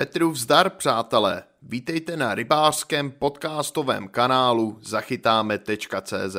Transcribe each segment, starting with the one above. Petrův zdar, přátelé! Vítejte na rybářském podcastovém kanálu zachytáme.cz.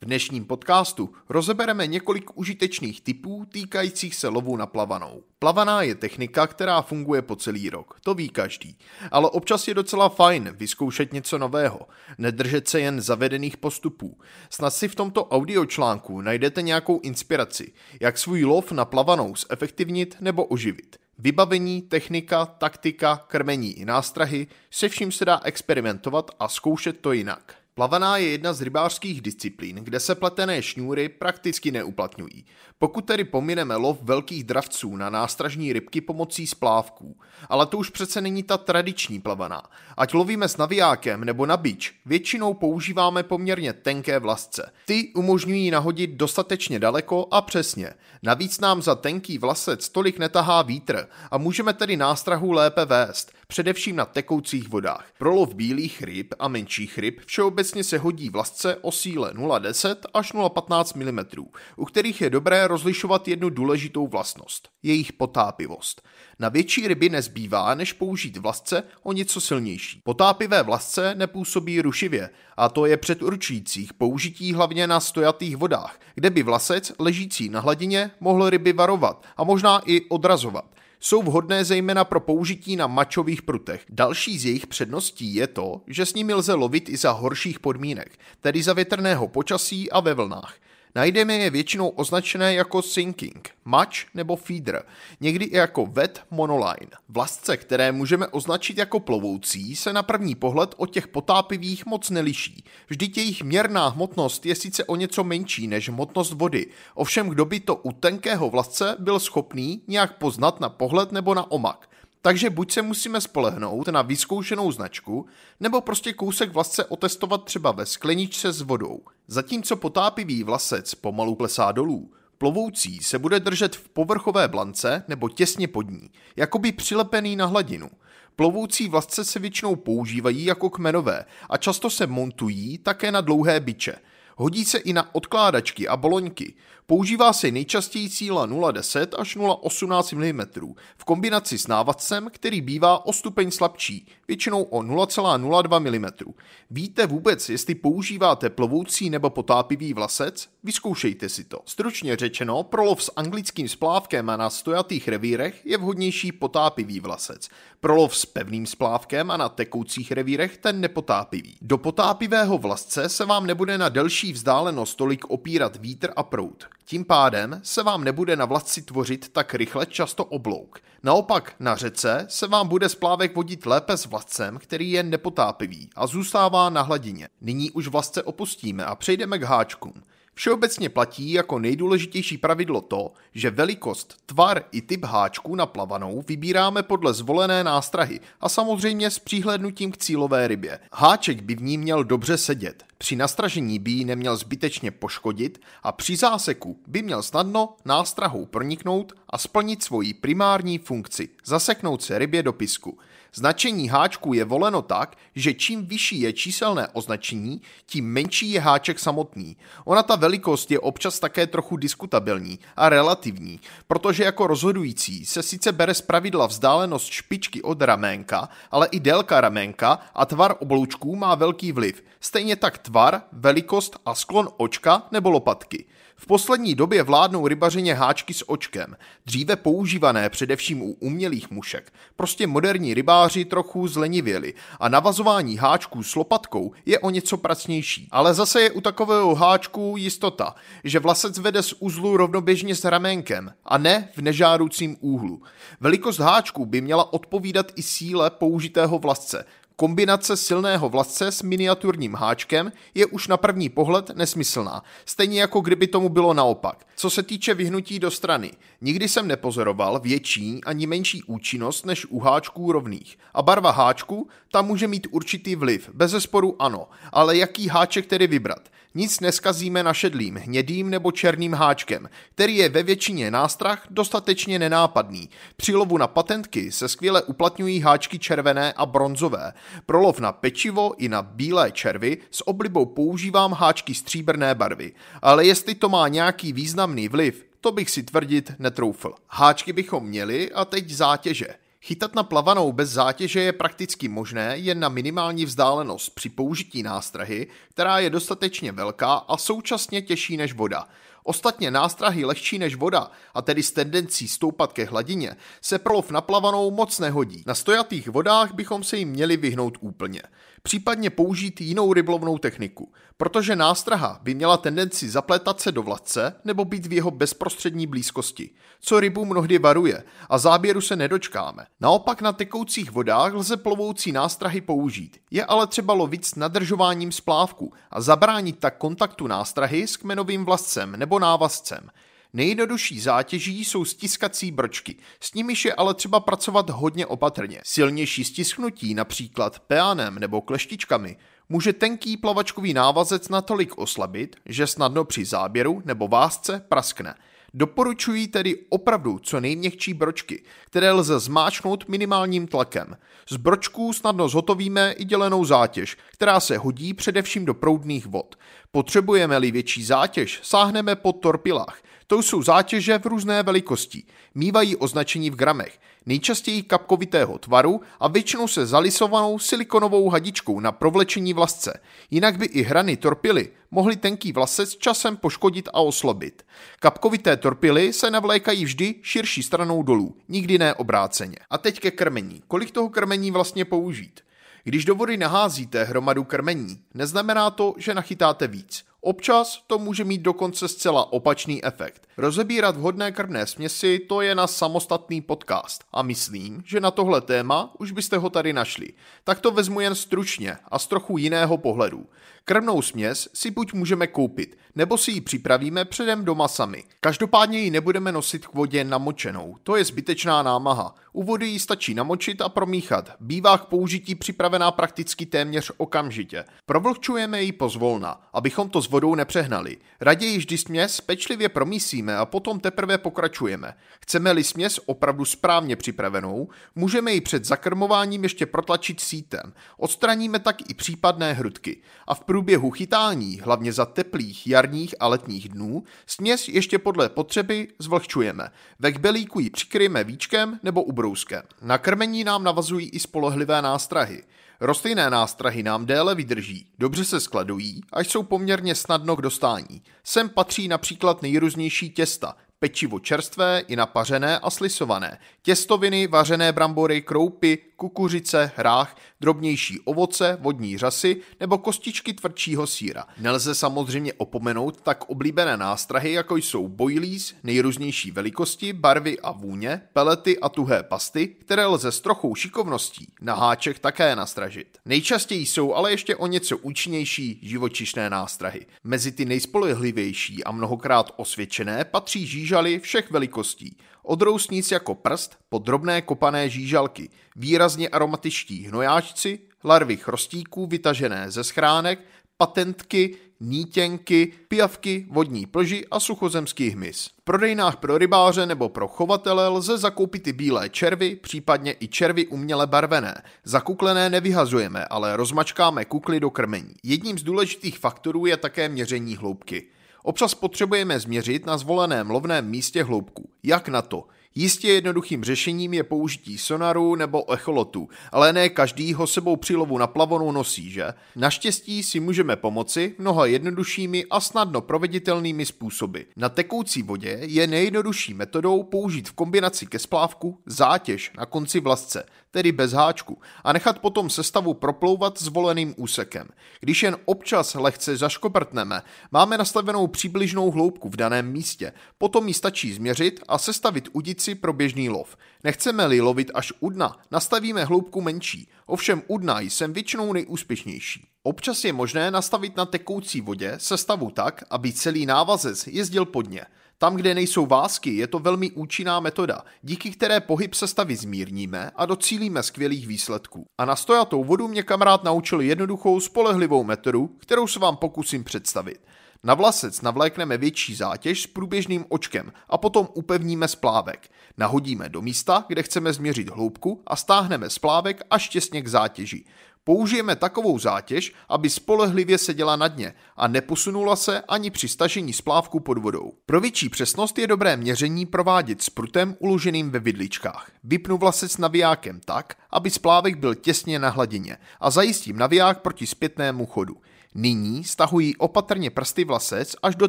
V dnešním podcastu rozebereme několik užitečných tipů týkajících se lovu na plavanou. Plavaná je technika, která funguje po celý rok, to ví každý. Ale občas je docela fajn vyzkoušet něco nového, nedržet se jen zavedených postupů. Snad si v tomto audiočlánku najdete nějakou inspiraci, jak svůj lov na plavanou zefektivnit nebo oživit. Vybavení, technika, taktika, krmení i nástrahy, se vším se dá experimentovat a zkoušet to jinak. Plavaná je jedna z rybářských disciplín, kde se pletené šňůry prakticky neuplatňují. Pokud tedy pomineme lov velkých dravců na nástražní rybky pomocí splávků, ale to už přece není ta tradiční plavaná. Ať lovíme s navijákem nebo na bič, většinou používáme poměrně tenké vlasce. Ty umožňují nahodit dostatečně daleko a přesně. Navíc nám za tenký vlasec tolik netahá vítr a můžeme tedy nástrahu lépe vést, především na tekoucích vodách. Pro lov bílých ryb a menších ryb všeobecně se hodí vlasce o síle 0,10 až 0,15 mm, u kterých je dobré rozlišovat jednu důležitou vlastnost – jejich potápivost. Na větší ryby nezbývá, než použít vlasce o něco silnější. Potápivé vlasce nepůsobí rušivě, a to je předurčující použití hlavně na stojatých vodách, kde by vlasec ležící na hladině mohl ryby varovat a možná i odrazovat. Jsou vhodné zejména pro použití na mačových prutech. Další z jejich předností je to, že s nimi lze lovit i za horších podmínek, tedy za větrného počasí a ve vlnách. Najdeme je většinou označené jako sinking, mač nebo feeder, někdy i jako wet monoline. Vlasce, které můžeme označit jako plovoucí, se na první pohled od těch potápivých moc neliší. Vždyť jejich měrná hmotnost je sice o něco menší než hmotnost vody, ovšem kdo by to u tenkého vlasce byl schopný nějak poznat na pohled nebo na omak. Takže buď se musíme spolehnout na vyzkoušenou značku, nebo prostě kousek vlasce otestovat třeba ve skleničce s vodou. Zatímco potápivý vlasec pomalu klesá dolů, plovoucí se bude držet v povrchové blance nebo těsně pod ní, jakoby přilepený na hladinu. Plovoucí vlasce se většinou používají jako kmenové a často se montují také na dlouhé biče. Hodí se i na odkládačky a boloňky. Používá se nejčastěji síla 0,10 až 0,18 mm v kombinaci s návazcem, který bývá o stupeň slabší, většinou o 0,02 mm. Víte vůbec, jestli používáte plovoucí nebo potápivý vlasec? Vyzkoušejte si to. Stručně řečeno, pro lov s anglickým splávkem a na stojatých revírech je vhodnější potápivý vlasec. Pro lov s pevným splávkem a na tekoucích revírech ten nepotápivý. Do potápivého vlasce se vám nebude na delší vzdálenost tolik opírat vítr a proud. Tím pádem se vám nebude na vlasci tvořit tak rychle často oblouk. Naopak na řece se vám bude splávek vodit lépe s vlascem, který je nepotápivý a zůstává na hladině. Nyní už vlasce opustíme a přejdeme k háčkům. Všeobecně platí jako nejdůležitější pravidlo to, že velikost, tvar i typ háčků na plavanou vybíráme podle zvolené nástrahy a samozřejmě s přihlédnutím k cílové rybě. Háček by v ní měl dobře sedět, při nastražení by ji neměl zbytečně poškodit a při záseku by měl snadno nástrahou proniknout a splnit svoji primární funkci, zaseknout se rybě do pisku. Značení háčku je voleno tak, že čím vyšší je číselné označení, tím menší je háček samotný. Ona ta velikost je občas také trochu diskutabilní a relativní, protože jako rozhodující se sice bere zpravidla vzdálenost špičky od raménka, ale i délka raménka a tvar obloučků má velký vliv. Stejně tak tvar, velikost a sklon očka nebo lopatky. V poslední době vládnou rybařině háčky s očkem, dříve používané především u umělých mušek. Prostě moderní rybáři trochu zlenivěli a navazování háčků s lopatkou je o něco pracnější. Ale zase je u takového háčku jistota, že vlasec vede z uzlu rovnoběžně s raménkem a ne v nežádoucím úhlu. Velikost háčku by měla odpovídat i síle použitého vlasce. Kombinace silného vlasce s miniaturním háčkem je už na první pohled nesmyslná, stejně jako kdyby tomu bylo naopak. Co se týče vyhnutí do strany, nikdy jsem nepozoroval větší ani menší účinnost než u háčků rovných. A barva háčku, ta může mít určitý vliv, bezesporu ano, ale jaký háček tedy vybrat? Nic neskazíme našedlým, hnědým nebo černým háčkem, který je ve většině nástrah dostatečně nenápadný. Při lovu na patentky se skvěle uplatňují háčky červené a bronzové. Pro lov na pečivo i na bílé červy s oblibou používám háčky stříbrné barvy. Ale jestli to má nějaký významný vliv, to bych si tvrdit netroufl. Háčky bychom měli a teď zátěže. Chytat na plavanou bez zátěže je prakticky možné jen na minimální vzdálenost při použití nástrahy, která je dostatečně velká a současně těžší než voda. Ostatně nástrahy lehčí než voda, a tedy s tendencí stoupat ke hladině, se pro lov na plavanou moc nehodí. Na stojatých vodách bychom se jim měli vyhnout úplně. Případně použít jinou ryblovnou techniku, protože nástraha by měla tendenci zaplétat se do vladce nebo být v jeho bezprostřední blízkosti, co rybu mnohdy varuje a záběru se nedočkáme. Naopak na tekoucích vodách lze plovoucí nástrahy použít. Je ale třeba lovit s nadržováním splávku a zabránit tak kontaktu nástrahy s kmenovým vlascem nebo návazcem. Nejjednodušší zátěží jsou stiskací brčky, s nimiž je ale třeba pracovat hodně opatrně. Silnější stisknutí, například peánem nebo kleštičkami, může tenký plavačkový návazec natolik oslabit, že snadno při záběru nebo vázce praskne. Doporučuji tedy opravdu co nejměkčí bročky, které lze zmáčknout minimálním tlakem. Z bročků snadno zhotovíme i dělenou zátěž, která se hodí především do proudných vod. Potřebujeme-li větší zátěž, sáhneme po torpilách. To jsou zátěže v různé velikosti, mívají označení v gramech, nejčastěji kapkovitého tvaru a většinou se zalisovanou silikonovou hadičkou na provlečení vlasce, jinak by i hrany torpily mohly tenký vlasec časem poškodit a oslabit. Kapkovité torpily se navlékají vždy širší stranou dolů, nikdy ne obráceně. A teď ke krmení. Kolik toho krmení vlastně použít? Když do vody naházíte hromadu krmení, neznamená to, že nachytáte víc. Občas to může mít dokonce zcela opačný efekt. Rozebírat vhodné krmné směsi, to je na samostatný podcast a myslím, že na tohle téma už byste ho tady našli. Tak to vezmu jen stručně a z trochu jiného pohledu. Krmnou směs si buď můžeme koupit, nebo si ji připravíme předem doma sami. Každopádně ji nebudeme nosit k vodě namočenou, to je zbytečná námaha. U vody ji stačí namočit a promíchat, bývá k použití připravená prakticky téměř okamžitě. Provlhčujeme ji pozvolna, abychom to s vodou nepřehnali. Raději vždy směs pečlivě promísíme a potom teprve pokračujeme. Chceme-li směs opravdu správně připravenou, můžeme ji před zakrmováním ještě protlačit sítem, odstraníme tak i případné hrudky a v průběhu chytání, hlavně za teplých jarních a letních dnů, směs ještě podle potřeby zvlhčujeme. Ve kbelíku ji přikryjeme víčkem nebo ubrouskem. Na krmení nám navazují i spolehlivé nástrahy. Rostlinné nástrahy nám déle vydrží, dobře se skladují a jsou poměrně snadno k dostání. Sem patří například nejrůznější těsta, pečivo čerstvé i napařené a slisované, těstoviny, vařené brambory, kroupy, kukuřice, hrách, drobnější ovoce, vodní řasy nebo kostičky tvrdšího sýra. Nelze samozřejmě opomenout tak oblíbené nástrahy, jako jsou boilies, nejrůznější velikosti, barvy a vůně, pelety a tuhé pasty, které lze s trochou šikovností na háček také nastražit. Nejčastěji jsou ale ještě o něco účinnější živočišné nástrahy. Mezi ty nejspolehlivější a mnohokrát osvědčené patří žížaly všech velikostí. Od rousnic jako prst po drobné kopané žížalky, výrazně aromatičtí hnojáčci, larvy chrostíků vytažené ze schránek, patentky, nítěnky, pijavky, vodní plži a suchozemský hmyz. V prodejnách pro rybáře nebo pro chovatele lze zakoupit i bílé červy, případně i červy uměle barvené. Zakuklené nevyhazujeme, ale rozmačkáme kukly do krmení. Jedním z důležitých faktorů je také měření hloubky. Občas potřebujeme změřit na zvoleném lovném místě hloubku. Jak na to? Jistě jednoduchým řešením je použití sonaru nebo echolotu, ale ne každý ho sebou při lovu na plavanou nosí, že? Naštěstí si můžeme pomoci mnoha jednoduššími a snadno proveditelnými způsoby. Na tekoucí vodě je nejjednodušší metodou použít v kombinaci ke splávku zátěž na konci vlasce, tedy bez háčku, a nechat potom sestavu proplouvat zvoleným úsekem. Když jen občas lehce zaškobrtneme, máme nastavenou přibližnou hloubku v daném místě, potom ji stačí změřit a sestavit udici pro běžný lov. Nechceme-li lovit až u dna, nastavíme hloubku menší, ovšem u dna jsem většinou nejúspěšnější. Občas je možné nastavit na tekoucí vodě sestavu tak, aby celý návazec jezdil pod ně. Tam, kde nejsou vázky, je to velmi účinná metoda, díky které pohyb sestavy zmírníme a docílíme skvělých výsledků. A na stojatou vodu mě kamarád naučil jednoduchou spolehlivou metodu, kterou se vám pokusím představit. Na vlasec navlékneme větší zátěž s průběžným očkem a potom upevníme splávek. Nahodíme do místa, kde chceme změřit hloubku a stáhneme splávek až těsně k zátěži. Použijeme takovou zátěž, aby spolehlivě seděla na dně a neposunula se ani při stažení splávku pod vodou. Pro větší přesnost je dobré měření provádět s prutem uloženým ve vidličkách. Vypnu vlasec navijákem tak, aby splávek byl těsně na hladině a zajistím naviják proti zpětnému chodu. Nyní stahuji opatrně prsty vlasec až do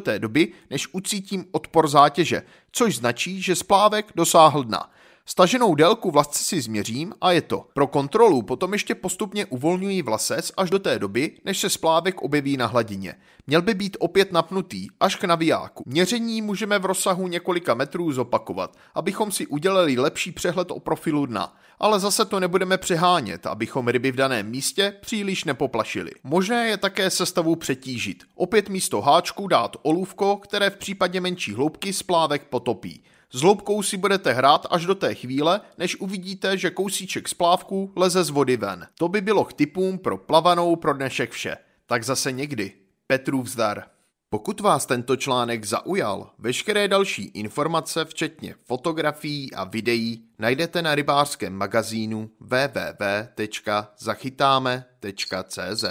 té doby, než ucítím odpor zátěže, což značí, že splávek dosáhl dna. Staženou délku vlasce si změřím a je to. Pro kontrolu potom ještě postupně uvolňuji vlasec až do té doby, než se splávek objeví na hladině. Měl by být opět napnutý až k navijáku. Měření můžeme v rozsahu několika metrů zopakovat, abychom si udělali lepší přehled o profilu dna, ale zase to nebudeme přehánět, abychom ryby v daném místě příliš nepoplašili. Možné je také sestavu přetížit. Opět místo háčku dát olůvko, které v případě menší hloubky splávek potopí. S hloubkou si budete hrát až do té chvíle, než uvidíte, že kousíček splávku leze z vody ven. To by bylo k tipům pro plavanou pro dnešek vše. Tak zase někdy. Petrův zdar. Pokud vás tento článek zaujal, veškeré další informace, včetně fotografií a videí, najdete na rybářském magazínu www.zachytáme.cz.